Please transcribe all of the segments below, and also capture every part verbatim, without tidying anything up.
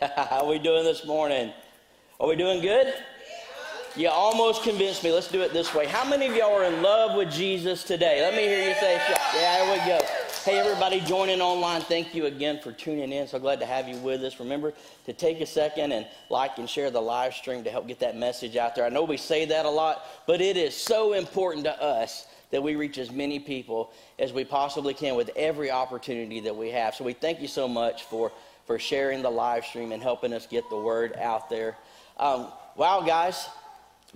How are we doing this morning? Are we doing good? You almost convinced me. Let's do it this way. How many of y'all are in love with Jesus today? Let me hear you say, yeah, there we go. Hey, everybody joining online, thank you again for tuning in. So glad to have you with us. Remember to take a second and like and share the live stream to help get that message out there. I know we say that a lot, but it is so important to us that we reach as many people as we possibly can with every opportunity that we have. So we thank you so much for, for sharing the live stream and helping us get the word out there. Um, wow, guys,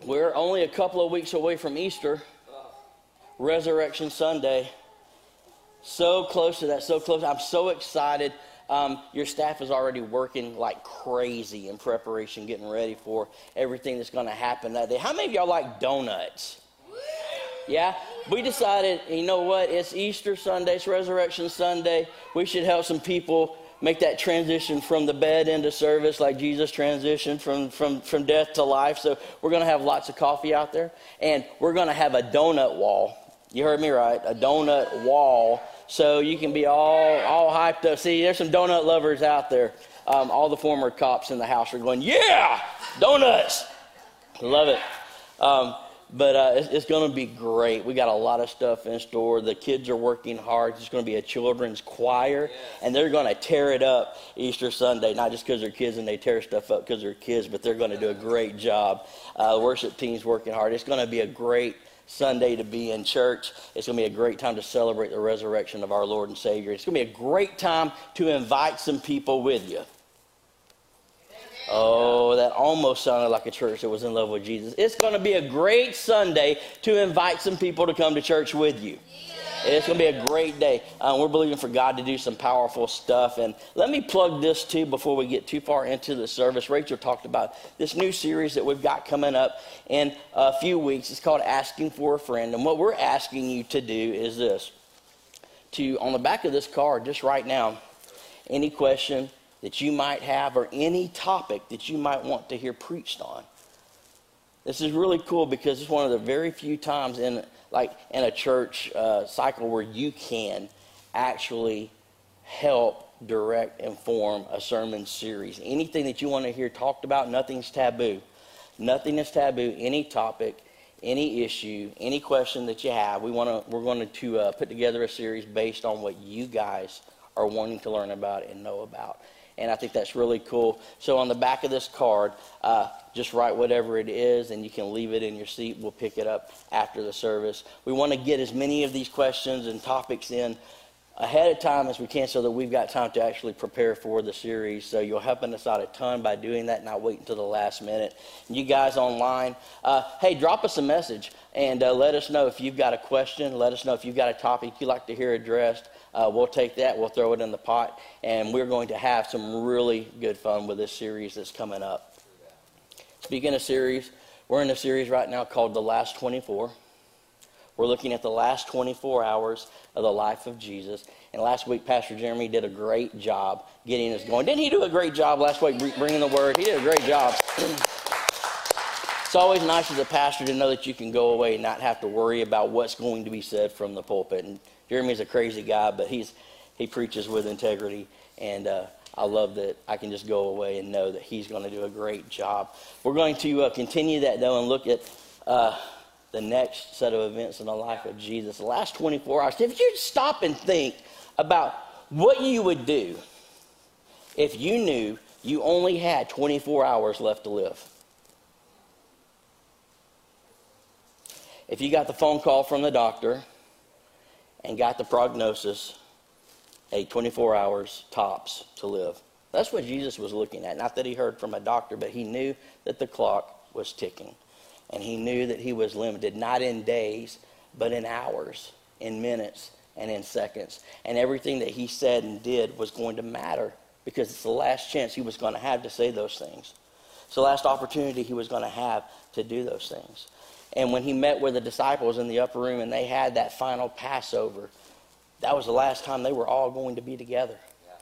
we're only a couple of weeks away from Easter, Resurrection Sunday. So close to that, so close. I'm so excited. Um, your staff is already working like crazy in preparation, getting ready for everything that's going to happen that day. How many of y'all like donuts? Yeah, we decided, you know what, it's Easter Sunday, it's Resurrection Sunday. We should help some people make that transition from the bed into service like Jesus transitioned from, from, from death to life. So we're going to have lots of coffee out there, and we're going to have a donut wall. You heard me right, a donut wall. So you can be all, all hyped up. See, there's some donut lovers out there. Um, all the former cops in the house are going, yeah, donuts. Love it. Um, But uh, it's, it's going to be great. We got a lot of stuff in store. The kids are working hard. It's going to be a children's choir, and they're going to tear it up Easter Sunday, not just because they're kids and they tear stuff up because they're kids, but they're going to do a great job. Uh, worship team's working hard. It's going to be a great Sunday to be in church. It's going to be a great time to celebrate the resurrection of our Lord and Savior. It's going to be a great time to invite some people with you. Oh, that almost sounded like a church that was in love with Jesus. It's going to be a great Sunday to invite some people to come to church with you. It's going to be a great day. Um, we're believing for God to do some powerful stuff. And let me plug this, too, before we get too far into the service. Rachel talked about this new series that we've got coming up in a few weeks. It's called Asking for a Friend. And what we're asking you to do is this. To, on the back of this card, just right now, any question that you might have, or any topic that you might want to hear preached on. This is really cool because it's one of the very few times in, like, in a church uh, cycle where you can actually help direct and form a sermon series. Anything that you want to hear talked about, nothing's taboo. Nothing is taboo. Any topic, any issue, any question that you have, we want to. We're going to uh, put together a series based on what you guys are wanting to learn about and know about. And I think that's really cool. So on the back of this card, uh, just write whatever it is, and you can leave it in your seat. We'll pick it up after the service. We want to get as many of these questions and topics in ahead of time as we can so that we've got time to actually prepare for the series. So you're helping us out a ton by doing that, not waiting until the last minute. And you guys online, uh, hey, drop us a message and uh, let us know if you've got a question. Let us know if you've got a topic you'd like to hear addressed. Uh, we'll take that, we'll throw it in the pot, and we're going to have some really good fun with this series that's coming up. Speaking of series, we're in a series right now called The Last twenty-four. We're looking at the last twenty-four hours of the life of Jesus. And last week, Pastor Jeremy did a great job getting us going. Didn't he do a great job last week bringing the word? He did a great job. It's always nice as a pastor to know that you can go away and not have to worry about what's going to be said from the pulpit. And Jeremy's a crazy guy, but he's he preaches with integrity, and uh, I love that I can just go away and know that he's going to do a great job. We're going to uh, continue that, though, and look at uh, the next set of events in the life of Jesus. The last twenty-four hours, if you stop and think about what you would do if you knew you only had twenty-four hours left to live. If you got the phone call from the doctor and got the prognosis, hey, twenty-four hours tops to live. That's what Jesus was looking at. Not that he heard from a doctor, but he knew that the clock was ticking. And he knew that he was limited, not in days, but in hours, in minutes, and in seconds. And everything that he said and did was going to matter because it's the last chance he was going to have to say those things. It's the last opportunity he was going to have to do those things. And when he met with the disciples in the upper room and they had that final Passover, that was the last time they were all going to be together. Yeah.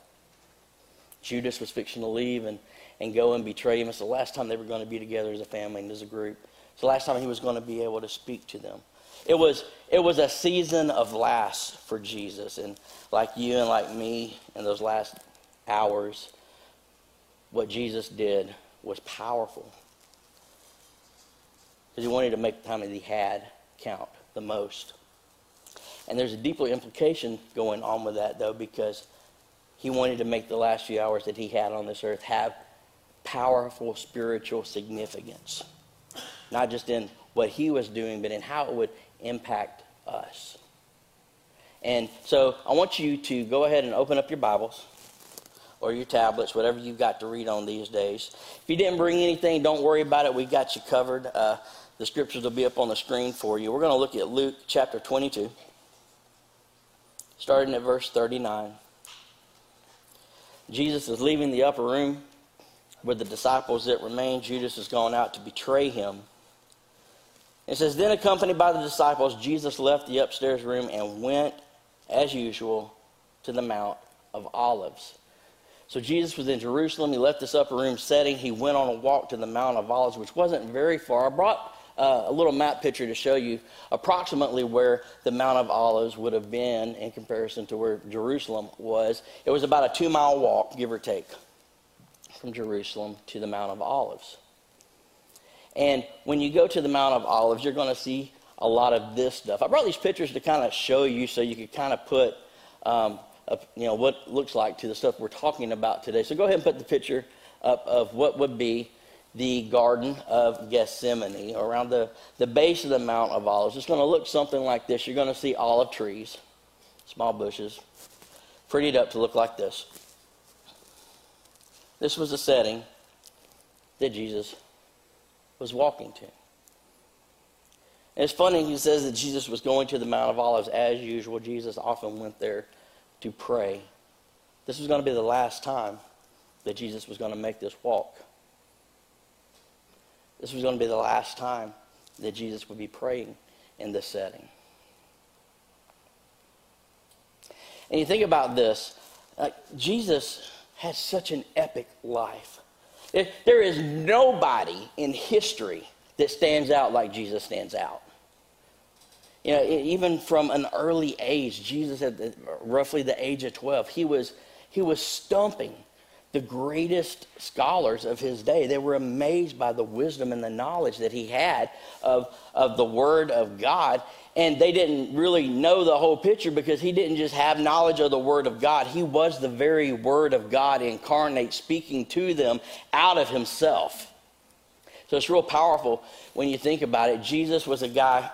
Judas was fixing to leave and, and go and betray him. It's the last time they were going to be together as a family and as a group. It's the last time he was going to be able to speak to them. It was, it was a season of last for Jesus. And like you and like me, in those last hours, what Jesus did was powerful, because he wanted to make the time that he had count the most. And there's a deeper implication going on with that, though, because he wanted to make the last few hours that he had on this earth have powerful spiritual significance, not just in what he was doing, but in how it would impact us. And so I want you to go ahead and open up your Bibles or your tablets, whatever you've got to read on these days. If you didn't bring anything, don't worry about it. We got you covered. Uh, the scriptures will be up on the screen for you. We're going to look at Luke chapter twenty-two, starting at verse thirty-nine. Jesus is leaving the upper room with the disciples that remained. Judas has gone out to betray him. It says, then accompanied by the disciples, Jesus left the upstairs room and went, as usual, to the Mount of Olives. So Jesus was in Jerusalem. He left this upper room setting. He went on a walk to the Mount of Olives, which wasn't very far. I brought uh, a little map picture to show you approximately where the Mount of Olives would have been in comparison to where Jerusalem was. It was about a two-mile walk, give or take, from Jerusalem to the Mount of Olives. And when you go to the Mount of Olives, you're going to see a lot of this stuff. I brought these pictures to kind of show you so you could kind of put... Um, Of, you know, what it looks like to the stuff we're talking about today. So go ahead and put the picture up of what would be the Garden of Gethsemane around the, the base of the Mount of Olives. It's going to look something like this. You're going to see olive trees, small bushes, prettied up to look like this. This was the setting that Jesus was walking to. And it's funny, he says that Jesus was going to the Mount of Olives as usual. Jesus often went there to pray. This was going to be the last time that Jesus was going to make this walk. This was going to be the last time that Jesus would be praying in this setting. And you think about this, like, Jesus had such an epic life. There, there is nobody in history that stands out like Jesus stands out. You know, even from an early age, Jesus at the, roughly the age of twelve, he was, he was stumping the greatest scholars of his day. They were amazed by the wisdom and the knowledge that he had of, of the Word of God. And they didn't really know the whole picture, because he didn't just have knowledge of the Word of God. He was the very Word of God incarnate, speaking to them out of himself. So it's real powerful when you think about it. Jesus was a guy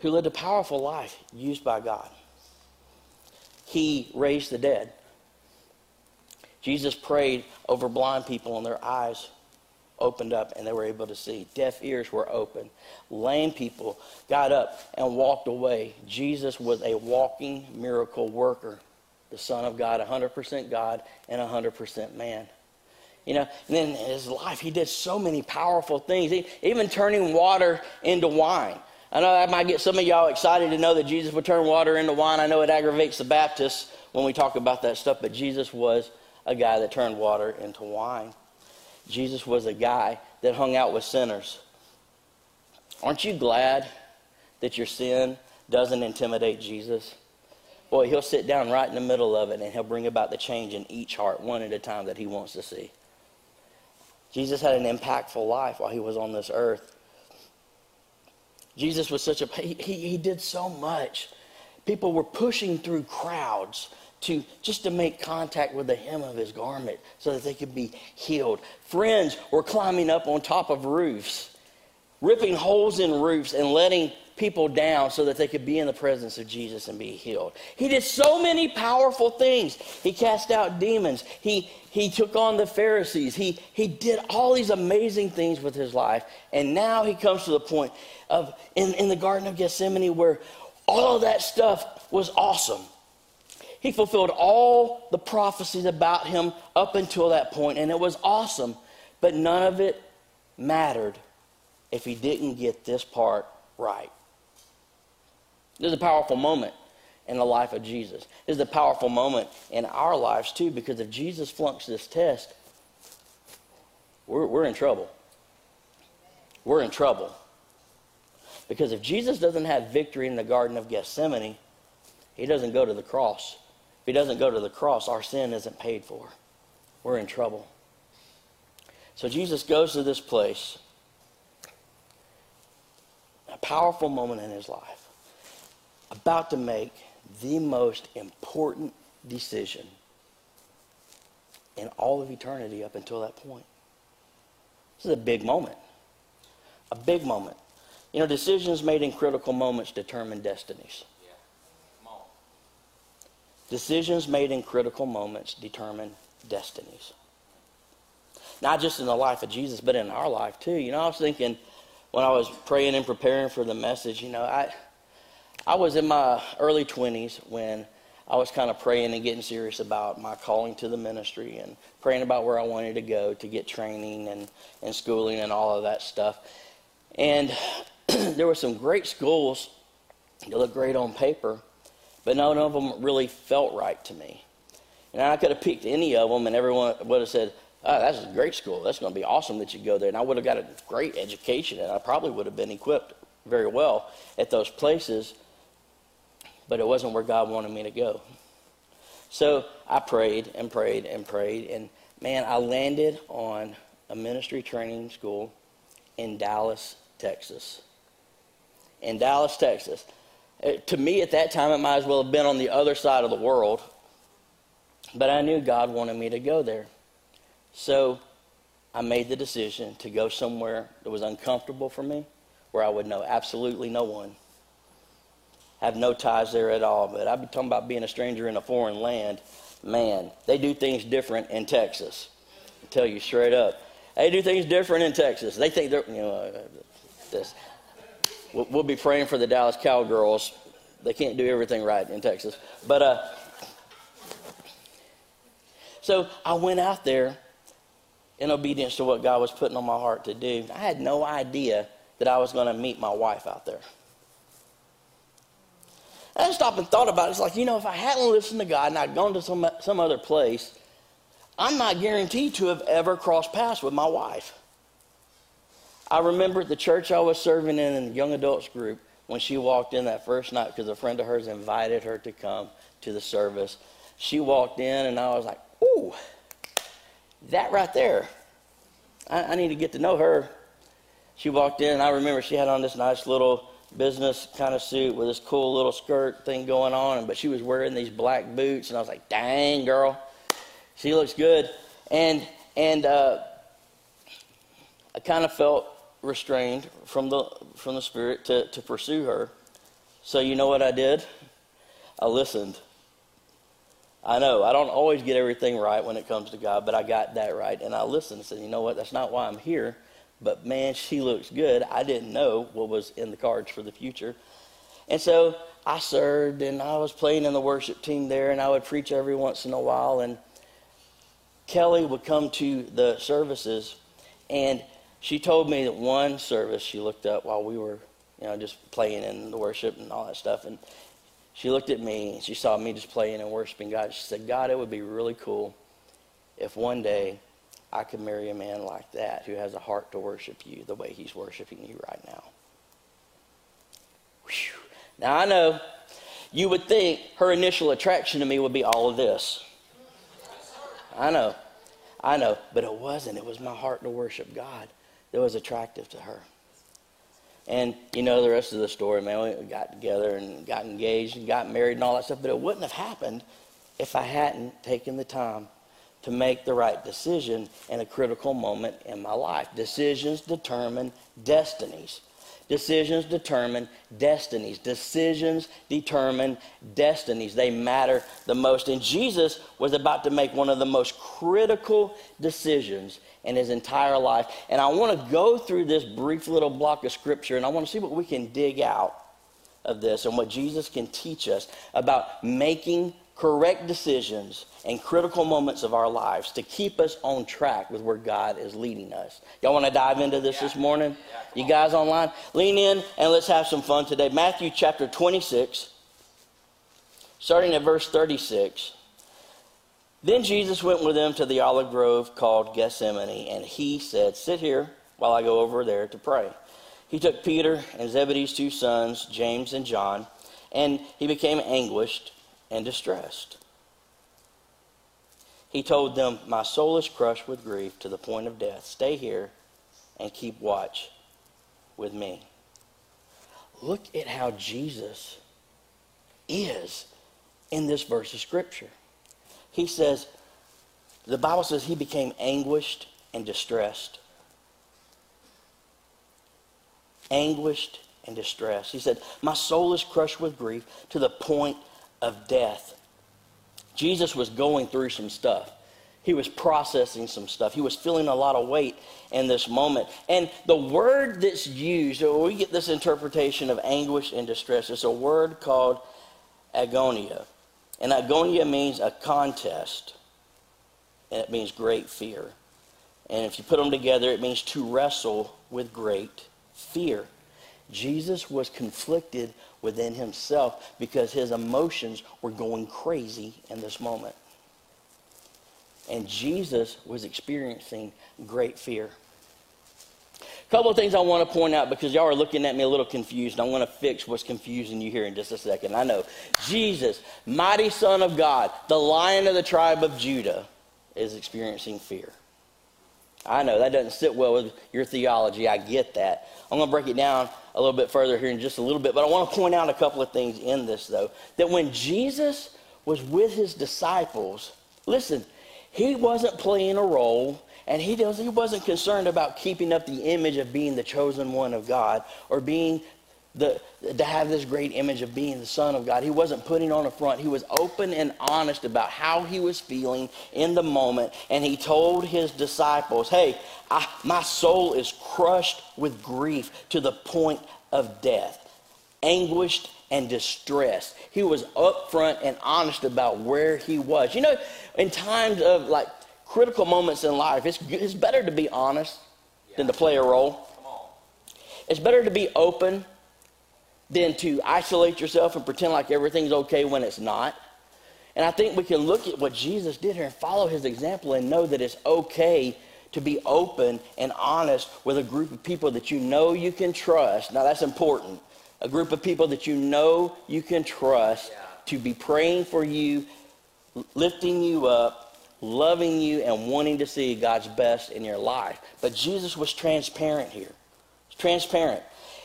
who lived a powerful life used by God. He raised the dead. Jesus prayed over blind people, and their eyes opened up and they were able to see. Deaf ears were open. Lame people got up and walked away. Jesus was a walking miracle worker, the Son of God, one hundred percent God and one hundred percent man. You know, and then in his life, he did so many powerful things, he, even turning water into wine. I know that might get some of y'all excited to know that Jesus would turn water into wine. I know it aggravates the Baptists when we talk about that stuff, but Jesus was a guy that turned water into wine. Jesus was a guy that hung out with sinners. Aren't you glad that your sin doesn't intimidate Jesus? Boy, he'll sit down right in the middle of it, and he'll bring about the change in each heart, one at a time, that he wants to see. Jesus had an impactful life while he was on this earth. Jesus was such a, he, he did so much. People were pushing through crowds to just to make contact with the hem of his garment so that they could be healed. Friends were climbing up on top of roofs, ripping holes in roofs and letting people down so that they could be in the presence of Jesus and be healed. He did so many powerful things. He cast out demons. He, he took on the Pharisees. He, he did all these amazing things with his life. And now he comes to the point of in, in the Garden of Gethsemane where all of that stuff was awesome. He fulfilled all the prophecies about him up until that point, and it was awesome. But none of it mattered if he didn't get this part right. This is a powerful moment in the life of Jesus. This is a powerful moment in our lives, too, because if Jesus flunks this test, we're, we're in trouble. We're in trouble. Because if Jesus doesn't have victory in the Garden of Gethsemane, he doesn't go to the cross. If he doesn't go to the cross, our sin isn't paid for. we're in trouble. So Jesus goes to this place, a powerful moment in his life, about to make the most important decision in all of eternity up until that point. This is a big moment. A big moment. You know, decisions made in critical moments determine destinies. Yeah. Come on. Decisions made in critical moments determine destinies. Not just in the life of Jesus, but in our life too. You know, I was thinking when I was praying and preparing for the message, you know, I, I was in my early twenties when I was kind of praying and getting serious about my calling to the ministry and praying about where I wanted to go to get training and, and schooling and all of that stuff. And there were some great schools that looked great on paper, but none of them really felt right to me. And I could have picked any of them and everyone would have said, oh, that's a great school. That's going to be awesome that you go there. And I would have got a great education and I probably would have been equipped very well at those places, but it wasn't where God wanted me to go. So I prayed and prayed and prayed, and man, I landed on a ministry training school in Dallas, Texas. In Dallas, Texas. It, to me at that time, it might as well have been on the other side of the world, but I knew God wanted me to go there. So I made the decision to go somewhere that was uncomfortable for me, where I would know absolutely no one. Have no ties there at all, but I'd be talking about being a stranger in a foreign land. Man, they do things different in Texas. I tell you straight up, they do things different in Texas. They think they're, you know, uh, this. We'll, we'll be praying for the Dallas Cowgirls. They can't do everything right in Texas, but uh. So I went out there in obedience to what God was putting on my heart to do. I had no idea that I was going to meet my wife out there. I stopped and thought about it. It's like, you know, if I hadn't listened to God and I'd gone to some, some other place, I'm not guaranteed to have ever crossed paths with my wife. I remember the church I was serving in, in the young adults group, when she walked in that first night because a friend of hers invited her to come to the service. She walked in and I was like, ooh, that right there. I, I need to get to know her. She walked in and I remember she had on this nice little business kind of suit with this cool little skirt thing going on, but she was wearing these black boots, and I was like, dang, girl, she looks good. And and uh, I kind of felt restrained from the from the Spirit to, to pursue her. So you know what I did? I listened. I know, I don't always get everything right when it comes to God, but I got that right, and I listened and said, you know what, that's not why I'm here. But man, she looks good. I didn't know what was in the cards for the future. And so I served and I was playing in the worship team there and I would preach every once in a while. And Kelly would come to the services and she told me that one service she looked up while we were, you know, just playing in the worship and all that stuff. And she looked at me and she saw me just playing and worshiping God. She said, God, it would be really cool if one day I could marry a man like that who has a heart to worship you the way he's worshiping you right now. Whew. Now, I know you would think her initial attraction to me would be all of this. I know. I know. But it wasn't. It was my heart to worship God that was attractive to her. And you know the rest of the story, man. We got together and got engaged and got married and all that stuff. But it wouldn't have happened if I hadn't taken the time to make the right decision in a critical moment in my life. Decisions determine destinies. Decisions determine destinies. Decisions determine destinies. They matter the most. And Jesus was about to make one of the most critical decisions in his entire life. And I want to go through this brief little block of scripture, and I want to see what we can dig out of this and what Jesus can teach us about making correct decisions and critical moments of our lives to keep us on track with where God is leading us. Y'all want to dive into this yeah. this morning? Yeah, you guys on. Online? Lean in and let's have some fun today. Matthew chapter twenty-six, starting at verse thirty-six. Then Jesus went with them to the olive grove called Gethsemane, and he said, sit here while I go over there to pray. He took Peter and Zebedee's two sons, James and John, and he became anguished and distressed. He told them, "My soul is crushed with grief to the point of death. Stay here and keep watch with me." Look at how Jesus is in this verse of Scripture. He says, the Bible says he became anguished and distressed. Anguished and distressed. He said, "My soul is crushed with grief to the point of death." Jesus was going through some stuff. He was processing some stuff. He was feeling a lot of weight in this moment. And the word that's used, or we get this interpretation of anguish and distress, it's a word called agonia. And agonia means a contest. And it means great fear. And if you put them together, it means to wrestle with great fear. Jesus was conflicted within himself because his emotions were going crazy in this moment. And Jesus was experiencing great fear. A couple of things I want to point out, because y'all are looking at me a little confused. I want to fix what's confusing you here in just a second. I know. Jesus, mighty Son of God, the Lion of the tribe of Judah, is experiencing fear. I know that doesn't sit well with your theology. I get that. I'm going to break it down a little bit further here in just a little bit. But I want to point out a couple of things in this, though. That when Jesus was with his disciples, listen, he wasn't playing a role, and he, does, he wasn't concerned about keeping up the image of being the chosen one of God, or being the, to have this great image of being the Son of God. He wasn't putting on a front. He was open and honest about how he was feeling in the moment, and he told his disciples, "Hey, I, my soul is crushed with grief to the point of death." Anguished and distressed. He was upfront and honest about where he was. You know, in times of like critical moments in life, it's, it's better to be honest yeah. than to play a role. Come on. It's better to be open than to isolate yourself and pretend like everything's okay when it's not. And I think we can look at what Jesus did here and follow his example and know that it's okay to be open and honest with a group of people that you know you can trust. Now, that's important. A group of people that you know you can trust yeah. to be praying for you, lifting you up, loving you, and wanting to see God's best in your life. But Jesus was transparent here. He was transparent.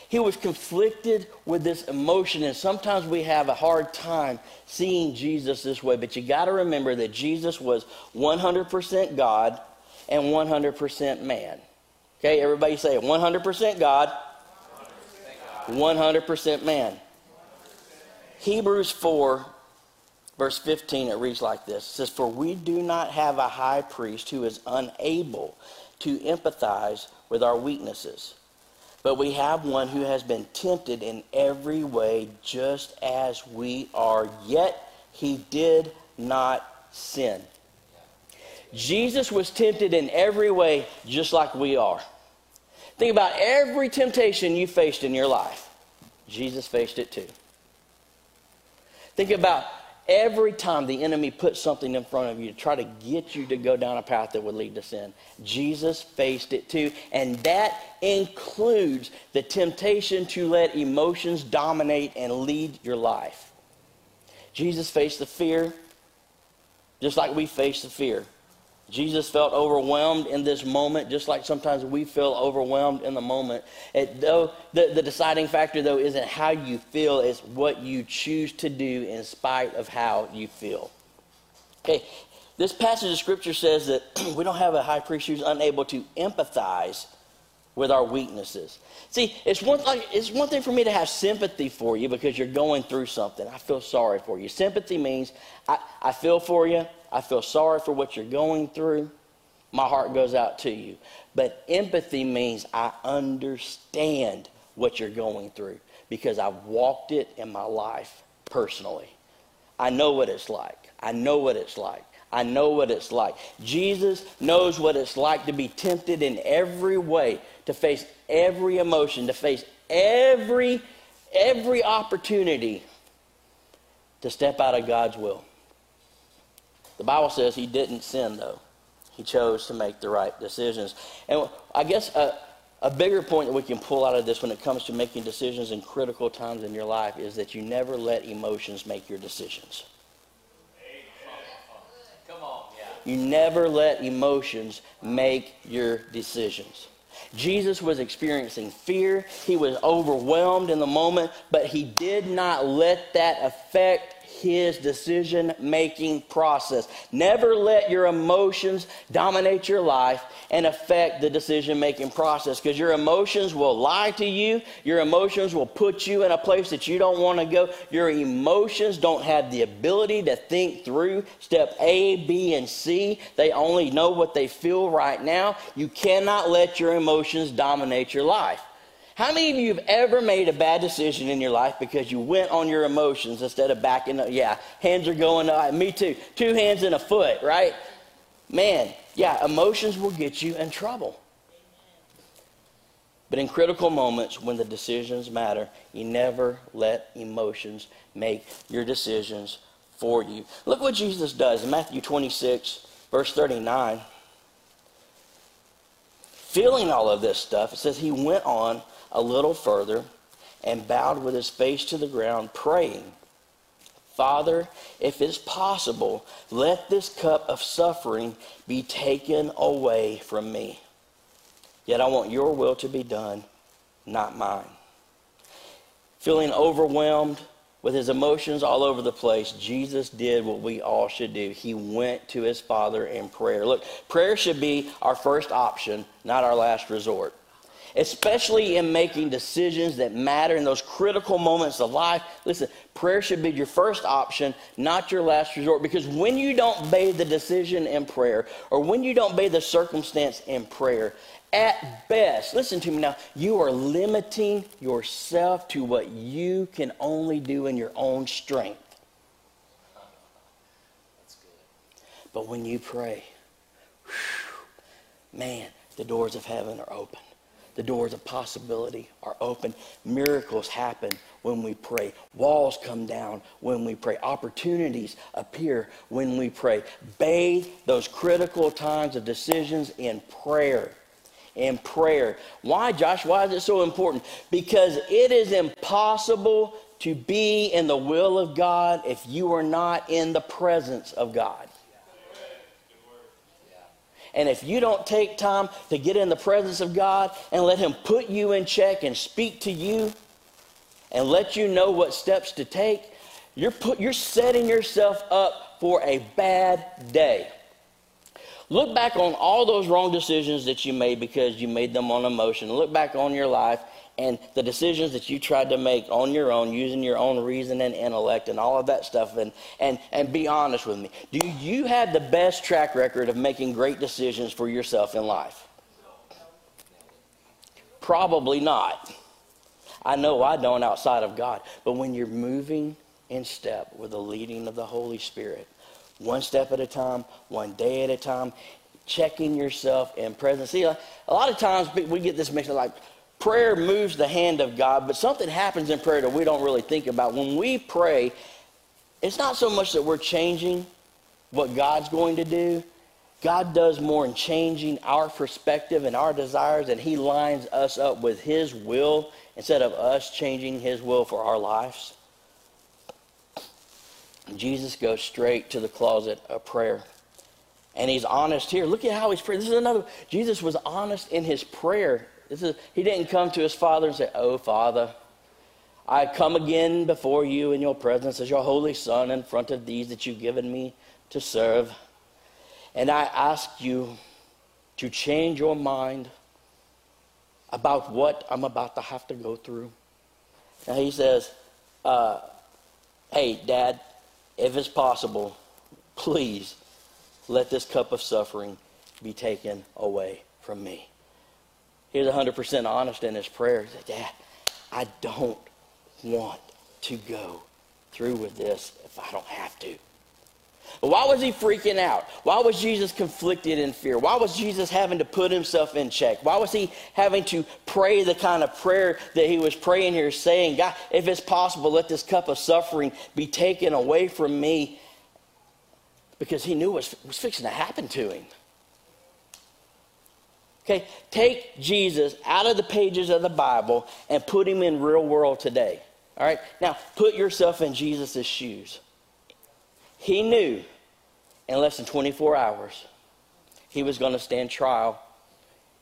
He was conflicted with this emotion, and sometimes we have a hard time seeing Jesus this way. But you got to remember that Jesus was one hundred percent God and one hundred percent man. Okay, everybody say it. one hundred percent God. one hundred percent man. Hebrews four, verse fifteen, it reads like this. It says, "For we do not have a high priest who is unable to empathize with our weaknesses, but we have one who has been tempted in every way just as we are, yet he did not sin." Jesus was tempted in every way just like we are. Think about every temptation you faced in your life. Jesus faced it too. Think about every time the enemy put something in front of you to try to get you to go down a path that would lead to sin. Jesus faced it too. And that includes the temptation to let emotions dominate and lead your life. Jesus faced the fear just like we face the fear. Jesus felt overwhelmed in this moment, just like sometimes we feel overwhelmed in the moment. It, though, the, the deciding factor, though, isn't how you feel. It's what you choose to do in spite of how you feel. Okay, this passage of Scripture says that we don't have a high priest who's unable to empathize with our weaknesses. See, it's one, like, it's one thing for me to have sympathy for you because you're going through something. I feel sorry for you. Sympathy means I, I feel for you. I feel sorry for what you're going through. My heart goes out to you. But empathy means I understand what you're going through because I've walked it in my life personally. I know what it's like. I know what it's like. I know what it's like. Jesus knows what it's like to be tempted in every way, to face every emotion, to face every, every opportunity to step out of God's will. The Bible says he didn't sin, though. He chose to make the right decisions. And I guess a, a bigger point that we can pull out of this when it comes to making decisions in critical times in your life is that you never let emotions make your decisions. You never let emotions make your decisions. Jesus was experiencing fear. He was overwhelmed in the moment, but he did not let that affect his decision-making process. Never let your emotions dominate your life and affect the decision-making process, because your emotions will lie to you. Your emotions will put you in a place that you don't want to go. Your emotions don't have the ability to think through step A, B, and C. They only know what they feel right now. You cannot let your emotions dominate your life. How many of you have ever made a bad decision in your life because you went on your emotions instead of backing up? Yeah, hands are going up. Me too. Two hands and a foot, right? Man, yeah, emotions will get you in trouble. But in critical moments when the decisions matter, you never let emotions make your decisions for you. Look what Jesus does in Matthew twenty-six, verse thirty-nine. Feeling all of this stuff, it says he went on a little further and bowed with his face to the ground, praying, Father, if it's possible, let this cup of suffering be taken away from me. Yet I want your will to be done, not mine. Feeling overwhelmed with his emotions all over the place, Jesus did what we all should do. He went to his Father in prayer. Look, prayer should be our first option, not our last resort. Especially in making decisions that matter in those critical moments of life. Listen, prayer should be your first option, not your last resort. Because when you don't bathe the decision in prayer, or when you don't bathe the circumstance in prayer, at best, listen to me now, you are limiting yourself to what you can only do in your own strength. That's good. But when you pray, whew, man, the doors of heaven are open. The doors of possibility are open. Miracles happen when we pray. Walls come down when we pray. Opportunities appear when we pray. Bathe those critical times of decisions in prayer. In prayer. Why, Josh? Why is it so important? Because it is impossible to be in the will of God if you are not in the presence of God. And if you don't take time to get in the presence of God and let him put you in check and speak to you and let you know what steps to take, you're, put, you're setting yourself up for a bad day. Look back on all those wrong decisions that you made because you made them on emotion. Look back on your life and the decisions that you tried to make on your own, using your own reason and intellect and all of that stuff, and, and, and be honest with me. Do you have the best track record of making great decisions for yourself in life? Probably not. I know I don't outside of God. But when you're moving in step with the leading of the Holy Spirit, one step at a time, one day at a time, checking yourself in presence. See, a lot of times we get this mixed up, like, prayer moves the hand of God, but something happens in prayer that we don't really think about. When we pray, it's not so much that we're changing what God's going to do. God does more in changing our perspective and our desires, and he lines us up with his will instead of us changing his will for our lives. Jesus goes straight to the closet of prayer. And he's honest here. Look at how he's praying. This is another. Jesus was honest in his prayer. This is, he didn't come to his Father and say, oh, Father, I come again before you in your presence as your Holy Son in front of these that you've given me to serve. And I ask you to change your mind about what I'm about to have to go through. Now he says, uh, hey, Dad, if it's possible, please let this cup of suffering be taken away from me. He was one hundred percent honest in his prayer. He said, Dad, I don't want to go through with this if I don't have to. But why was he freaking out? Why was Jesus conflicted in fear? Why was Jesus having to put himself in check? Why was he having to pray the kind of prayer that he was praying here, saying, God, if it's possible, let this cup of suffering be taken away from me? Because he knew what was fixing to happen to him. Okay, take Jesus out of the pages of the Bible and put him in real world today. All right, now put yourself in Jesus' shoes. He knew in less than twenty-four hours, he was going to stand trial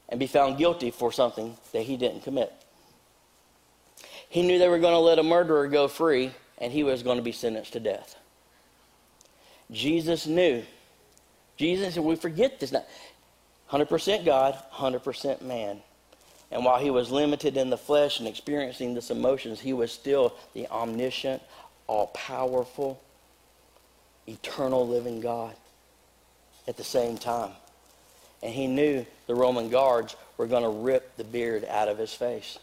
and be found guilty for something that he didn't commit. He knew they were going to let a murderer go free, and he was going to be sentenced to death. Jesus knew. Jesus, and we forget this now, one hundred percent God, one hundred percent man. And while he was limited in the flesh and experiencing these emotions, he was still the omniscient, all-powerful, eternal living God at the same time. And he knew the Roman guards were going to rip the beard out of his face.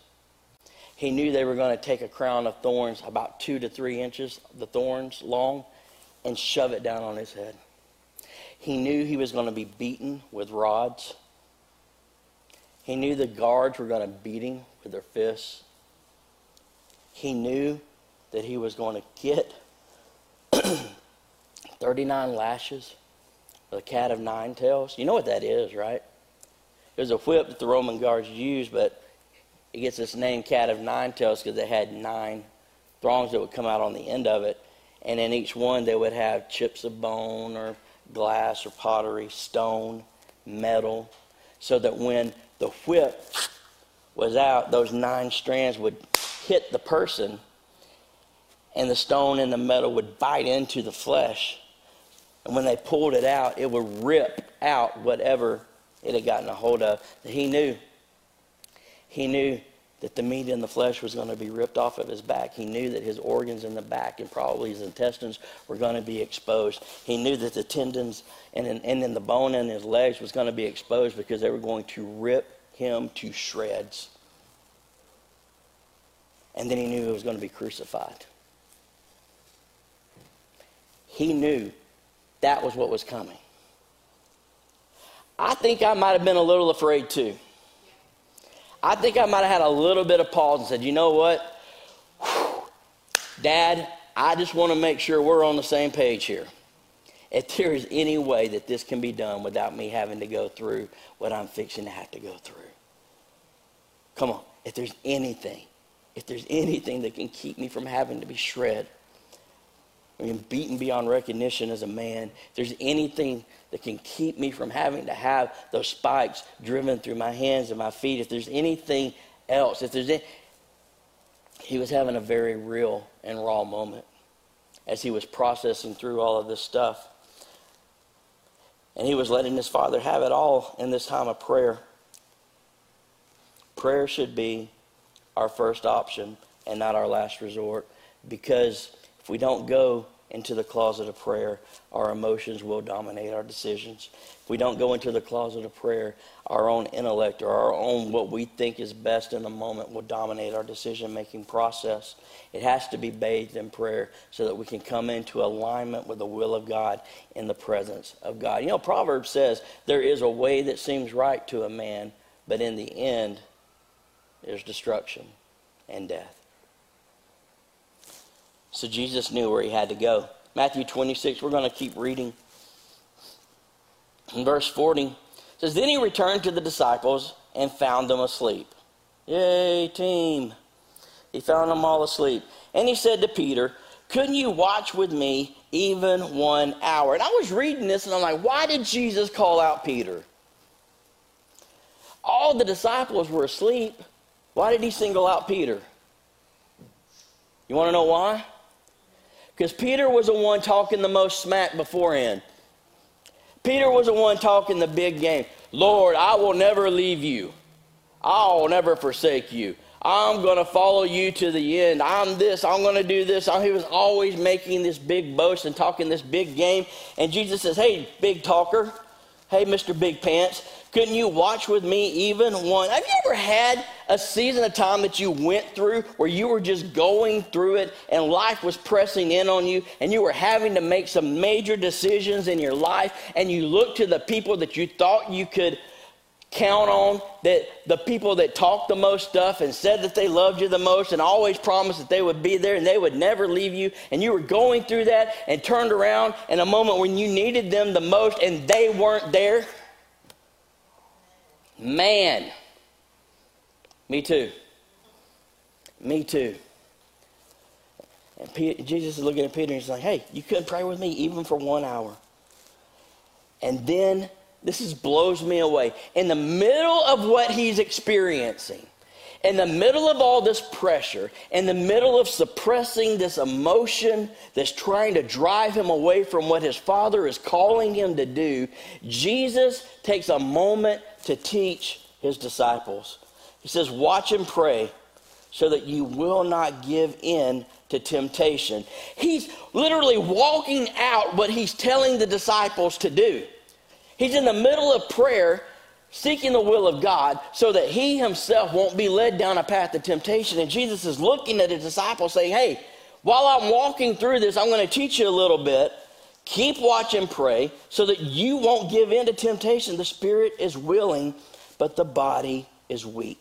He knew they were going to take a crown of thorns about two to three inches, the thorns long, and shove it down on his head. He knew he was going to be beaten with rods. He knew the guards were going to beat him with their fists. He knew that he was going to get thirty-nine lashes with a cat of nine tails. You know what that is, right? It was a whip that the Roman guards used, but it gets its name cat of nine tails because it had nine thongs that would come out on the end of it. And in each one, they would have chips of bone or glass or pottery, stone, metal, so that when the whip was out, those nine strands would hit the person, and the stone and the metal would bite into the flesh. And when they pulled it out, it would rip out whatever it had gotten a hold of. He knew. He knew that the meat in the flesh was going to be ripped off of his back. He knew that his organs in the back and probably his intestines were going to be exposed. He knew that the tendons and in, and in the bone in his legs was going to be exposed because they were going to rip him to shreds. And then he knew he was going to be crucified. He knew that was what was coming. I think I might have been a little afraid too. I think I might have had a little bit of pause and said, you know what? Whew. Dad, I just want to make sure we're on the same page here. If there is any way that this can be done without me having to go through what I'm fixing to have to go through. Come on, if there's anything, if there's anything that can keep me from having to be shred, I mean, beaten beyond recognition as a man, if there's anything that can keep me from having to have those spikes driven through my hands and my feet, if there's anything else, if there's any... He was having a very real and raw moment as he was processing through all of this stuff. And he was letting his Father have it all in this time of prayer. Prayer should be our first option and not our last resort, because we don't go into the closet of prayer, our emotions will dominate our decisions. If we don't go into the closet of prayer, our own intellect or our own what we think is best in the moment will dominate our decision-making process. It has to be bathed in prayer so that we can come into alignment with the will of God in the presence of God. You know, Proverbs says, there is a way that seems right to a man, but in the end, there's destruction and death. So Jesus knew where he had to go. Matthew twenty-six, we're going to keep reading. In verse forty, it says, Then he returned to the disciples and found them asleep. Yay, team. He found them all asleep. And he said to Peter, Couldn't you watch with me even one hour? And I was reading this and I'm like, why did Jesus call out Peter? All the disciples were asleep. Why did he single out Peter? You want to know why? Because Peter was the one talking the most smack beforehand. Peter was the one talking the big game. Lord, I will never leave you. I will never forsake you. I'm going to follow you to the end. I'm this. I'm going to do this. He was always making this big boast and talking this big game. And Jesus says, hey, big talker. Hey, Mister Big Pants. Couldn't you watch with me even one? Have you ever had a season of time that you went through where you were just going through it and life was pressing in on you and you were having to make some major decisions in your life and you looked to the people that you thought you could count on, that the people that talked the most stuff and said that they loved you the most and always promised that they would be there and they would never leave you, and you were going through that and turned around in a moment when you needed them the most and they weren't there? Man, me too. Me too. And Peter, Jesus is looking at Peter and he's like, hey, you couldn't pray with me even for one hour. And then, this is blows me away, in the middle of what he's experiencing, in the middle of all this pressure, in the middle of suppressing this emotion that's trying to drive him away from what his Father is calling him to do, Jesus takes a moment to teach his disciples. He says, watch and pray so that you will not give in to temptation. He's literally walking out what he's telling the disciples to do. He's in the middle of prayer, seeking the will of God so that he himself won't be led down a path of temptation. And Jesus is looking at his disciples saying, hey, while I'm walking through this, I'm going to teach you a little bit. Keep watch and pray so that you won't give in to temptation. The spirit is willing, but the body is weak.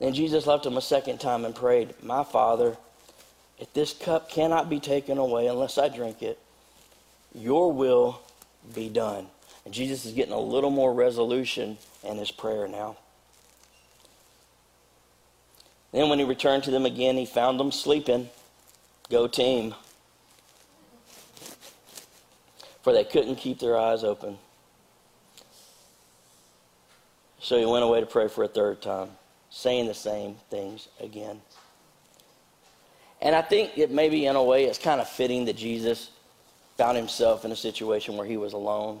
Then Jesus left him a second time and prayed, my Father, if this cup cannot be taken away unless I drink it, your will be done. And Jesus is getting a little more resolution in his prayer now. Then when he returned to them again, he found them sleeping. Go team. For they couldn't keep their eyes open. So he went away to pray for a third time, saying the same things again. And I think that maybe in a way it's kind of fitting that Jesus found himself in a situation where he was alone,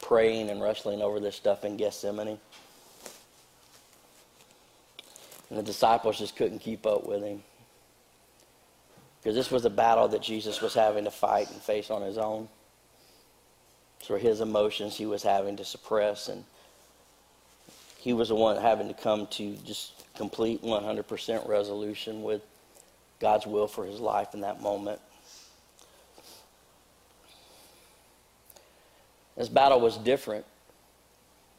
praying and wrestling over this stuff in Gethsemane. And the disciples just couldn't keep up with him. Because this was a battle that Jesus was having to fight and face on his own. So his emotions he was having to suppress, and he was the one having to come to just complete one hundred percent resolution with God's will for his life in that moment. This battle was different.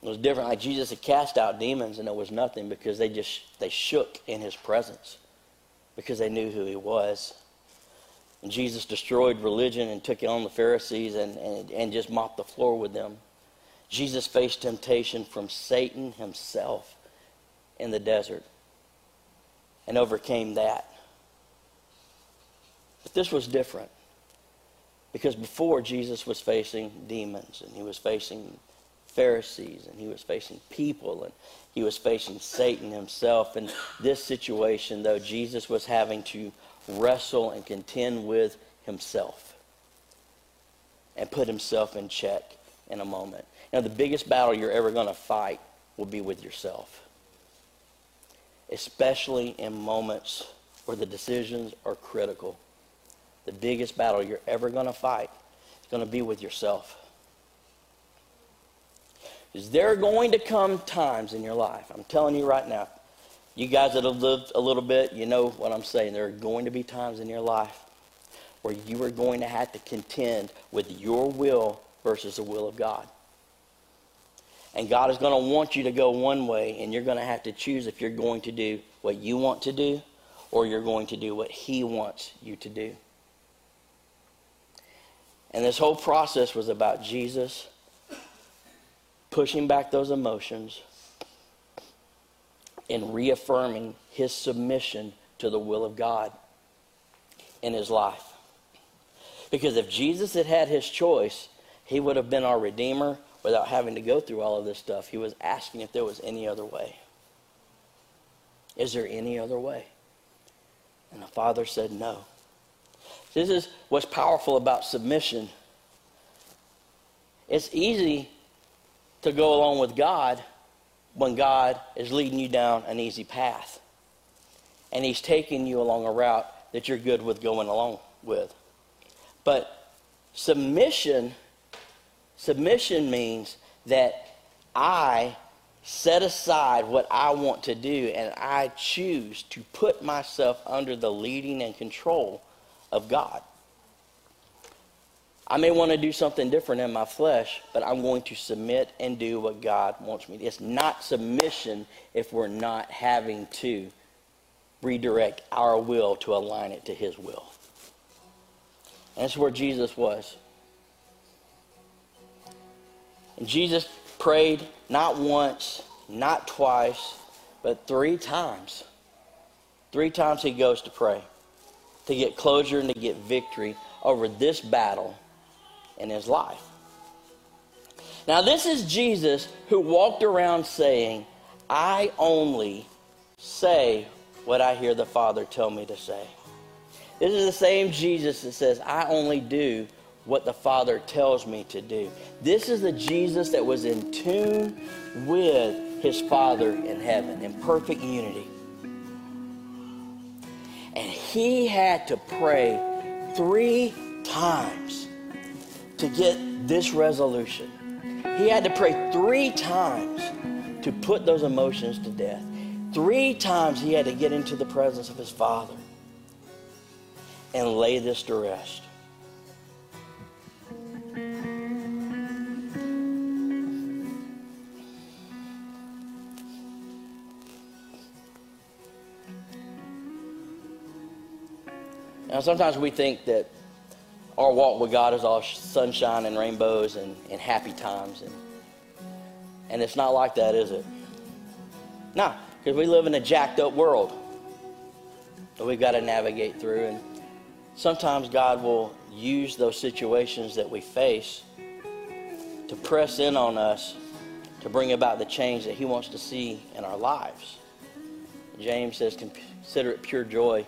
It was different. Like Jesus had cast out demons and it was nothing because they just, they shook in his presence because they knew who he was. And Jesus destroyed religion and took on the Pharisees and, and, and just mopped the floor with them. Jesus faced temptation from Satan himself in the desert and overcame that. But this was different. Because before, Jesus was facing demons, and he was facing Pharisees, and he was facing people, and he was facing Satan himself. In this situation, though, Jesus was having to wrestle and contend with himself and put himself in check in a moment. Now, the biggest battle you're ever going to fight will be with yourself, especially in moments where the decisions are critical. The biggest battle you're ever going to fight is going to be with yourself. Because there are going to come times in your life, I'm telling you right now, you guys that have lived a little bit, you know what I'm saying. There are going to be times in your life where you are going to have to contend with your will versus the will of God. And God is going to want you to go one way, and you're going to have to choose if you're going to do what you want to do or you're going to do what he wants you to do. And this whole process was about Jesus pushing back those emotions and reaffirming his submission to the will of God in his life. Because if Jesus had had his choice, he would have been our Redeemer without having to go through all of this stuff. He was asking if there was any other way. Is there any other way? And the Father said no. This is what's powerful about submission. It's easy to go along with God when God is leading you down an easy path. And he's taking you along a route that you're good with going along with. But submission, submission means that I set aside what I want to do and I choose to put myself under the leading and control of God. I may want to do something different in my flesh, but I'm going to submit and do what God wants me to. It's not submission if we're not having to redirect our will to align it to his will. And that's where Jesus was. And Jesus prayed not once, not twice, but three times. Three times he goes to pray, to get closure and to get victory over this battle in his life. Now this is Jesus who walked around saying, I only say what I hear the Father tell me to say. This is the same Jesus that says, I only do what the Father tells me to do. This is the Jesus that was in tune with his Father in heaven, in perfect unity. And he had to pray three times to get this resolution. He had to pray three times to put those emotions to death. Three times he had to get into the presence of his Father and lay this to rest. Now, sometimes we think that our walk with God is all sunshine and rainbows and, and happy times. And, and it's not like that, is it? No, because we live in a jacked up world that we've got to navigate through. And sometimes God will use those situations that we face to press in on us to bring about the change that he wants to see in our lives. James says, consider it pure joy.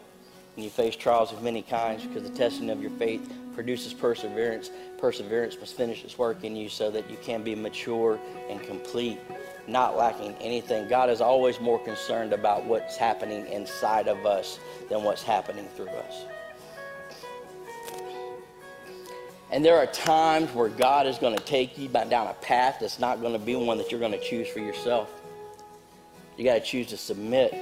And you face trials of many kinds, because the testing of your faith produces perseverance. Perseverance must finish its work in you so that you can be mature and complete, not lacking anything. God is always more concerned about what's happening inside of us than what's happening through us. And there are times where God is going to take you down a path that's not going to be one that you're going to choose for yourself. You got to choose to submit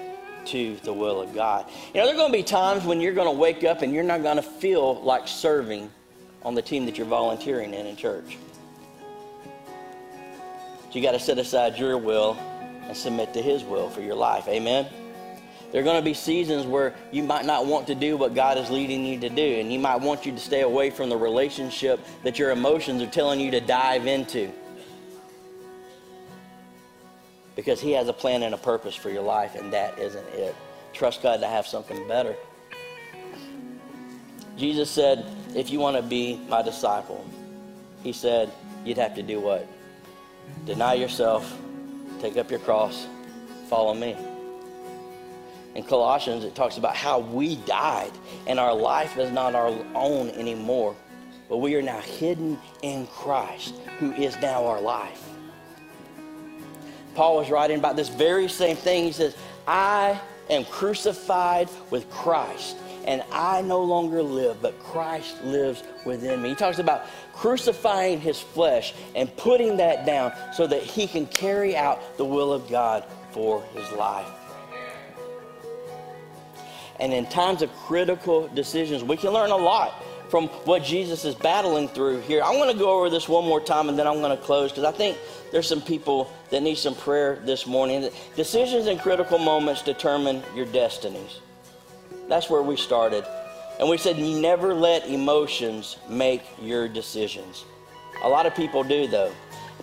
to the will of God. You know, there are going to be times when you're going to wake up and you're not going to feel like serving on the team that you're volunteering in in church. So you got to set aside your will and submit to his will for your life. Amen? There are going to be seasons where you might not want to do what God is leading you to do, and you might want you to stay away from the relationship that your emotions are telling you to dive into. Because he has a plan and a purpose for your life, and that isn't it. Trust God to have something better. Jesus said, if you want to be my disciple, he said, you'd have to do what? Deny yourself, take up your cross, follow me. In Colossians, it talks about how we died, and our life is not our own anymore, but we are now hidden in Christ, who is now our life. Paul was writing about this very same thing. He says, I am crucified with Christ, and I no longer live, but Christ lives within me. He talks about crucifying his flesh and putting that down so that he can carry out the will of God for his life. And in times of critical decisions, we can learn a lot from what Jesus is battling through here. I want to go over this one more time, and then I'm going to close, because I think there's some people that need some prayer this morning. Decisions in critical moments determine your destinies. That's where we started. And we said, you never let emotions make your decisions. A lot of people do, though.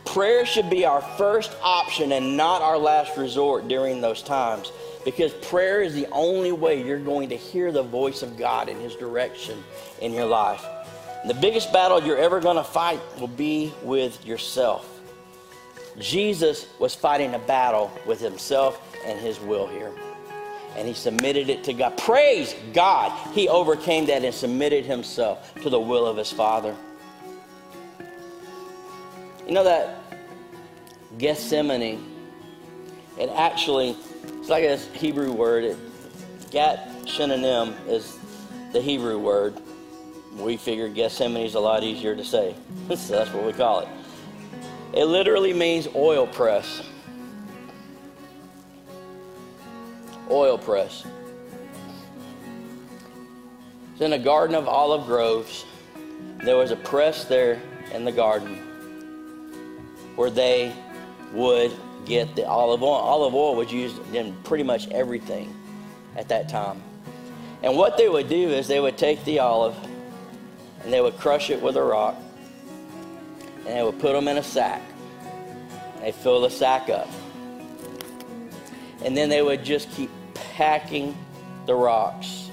Prayer should be our first option and not our last resort during those times, because prayer is the only way you're going to hear the voice of God in his direction in your life. And the biggest battle you're ever going to fight will be with yourself. Jesus was fighting a battle with himself and his will here, and he submitted it to God. Praise God, he overcame that and submitted himself to the will of his Father. You know that Gethsemane, it actually, it's like a Hebrew word. It, Gat Shenanim is the Hebrew word. We figure Gethsemane is a lot easier to say, so that's what we call it. It literally means oil press. Oil press. It's in a garden of olive groves. There was a press there in the garden where they would get the olive oil. Olive oil was used in pretty much everything at that time. And what they would do is they would take the olive and they would crush it with a rock, and they would put them in a sack. They fill the sack up. And then they would just keep packing the rocks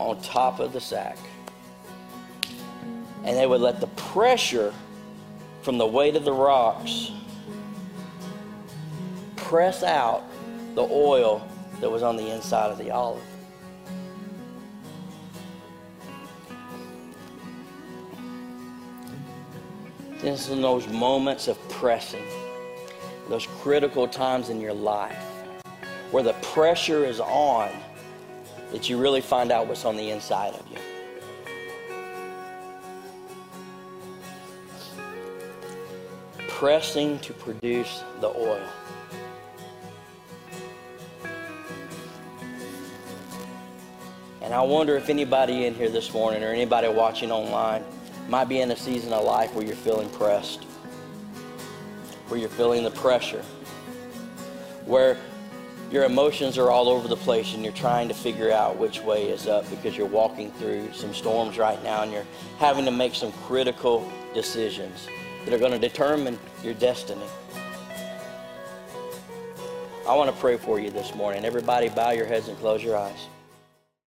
on top of the sack. And they would let the pressure from the weight of the rocks, press out the oil that was on the inside of the olive. This is those moments of pressing, those critical times in your life where the pressure is on, that you really find out what's on the inside of you. Pressing to produce the oil. And I wonder if anybody in here this morning or anybody watching online might be in a season of life where you're feeling pressed, where you're feeling the pressure, where your emotions are all over the place and you're trying to figure out which way is up because you're walking through some storms right now and you're having to make some critical decisions that are going to determine your destiny. I want to pray for you this morning. Everybody bow your heads and close your eyes.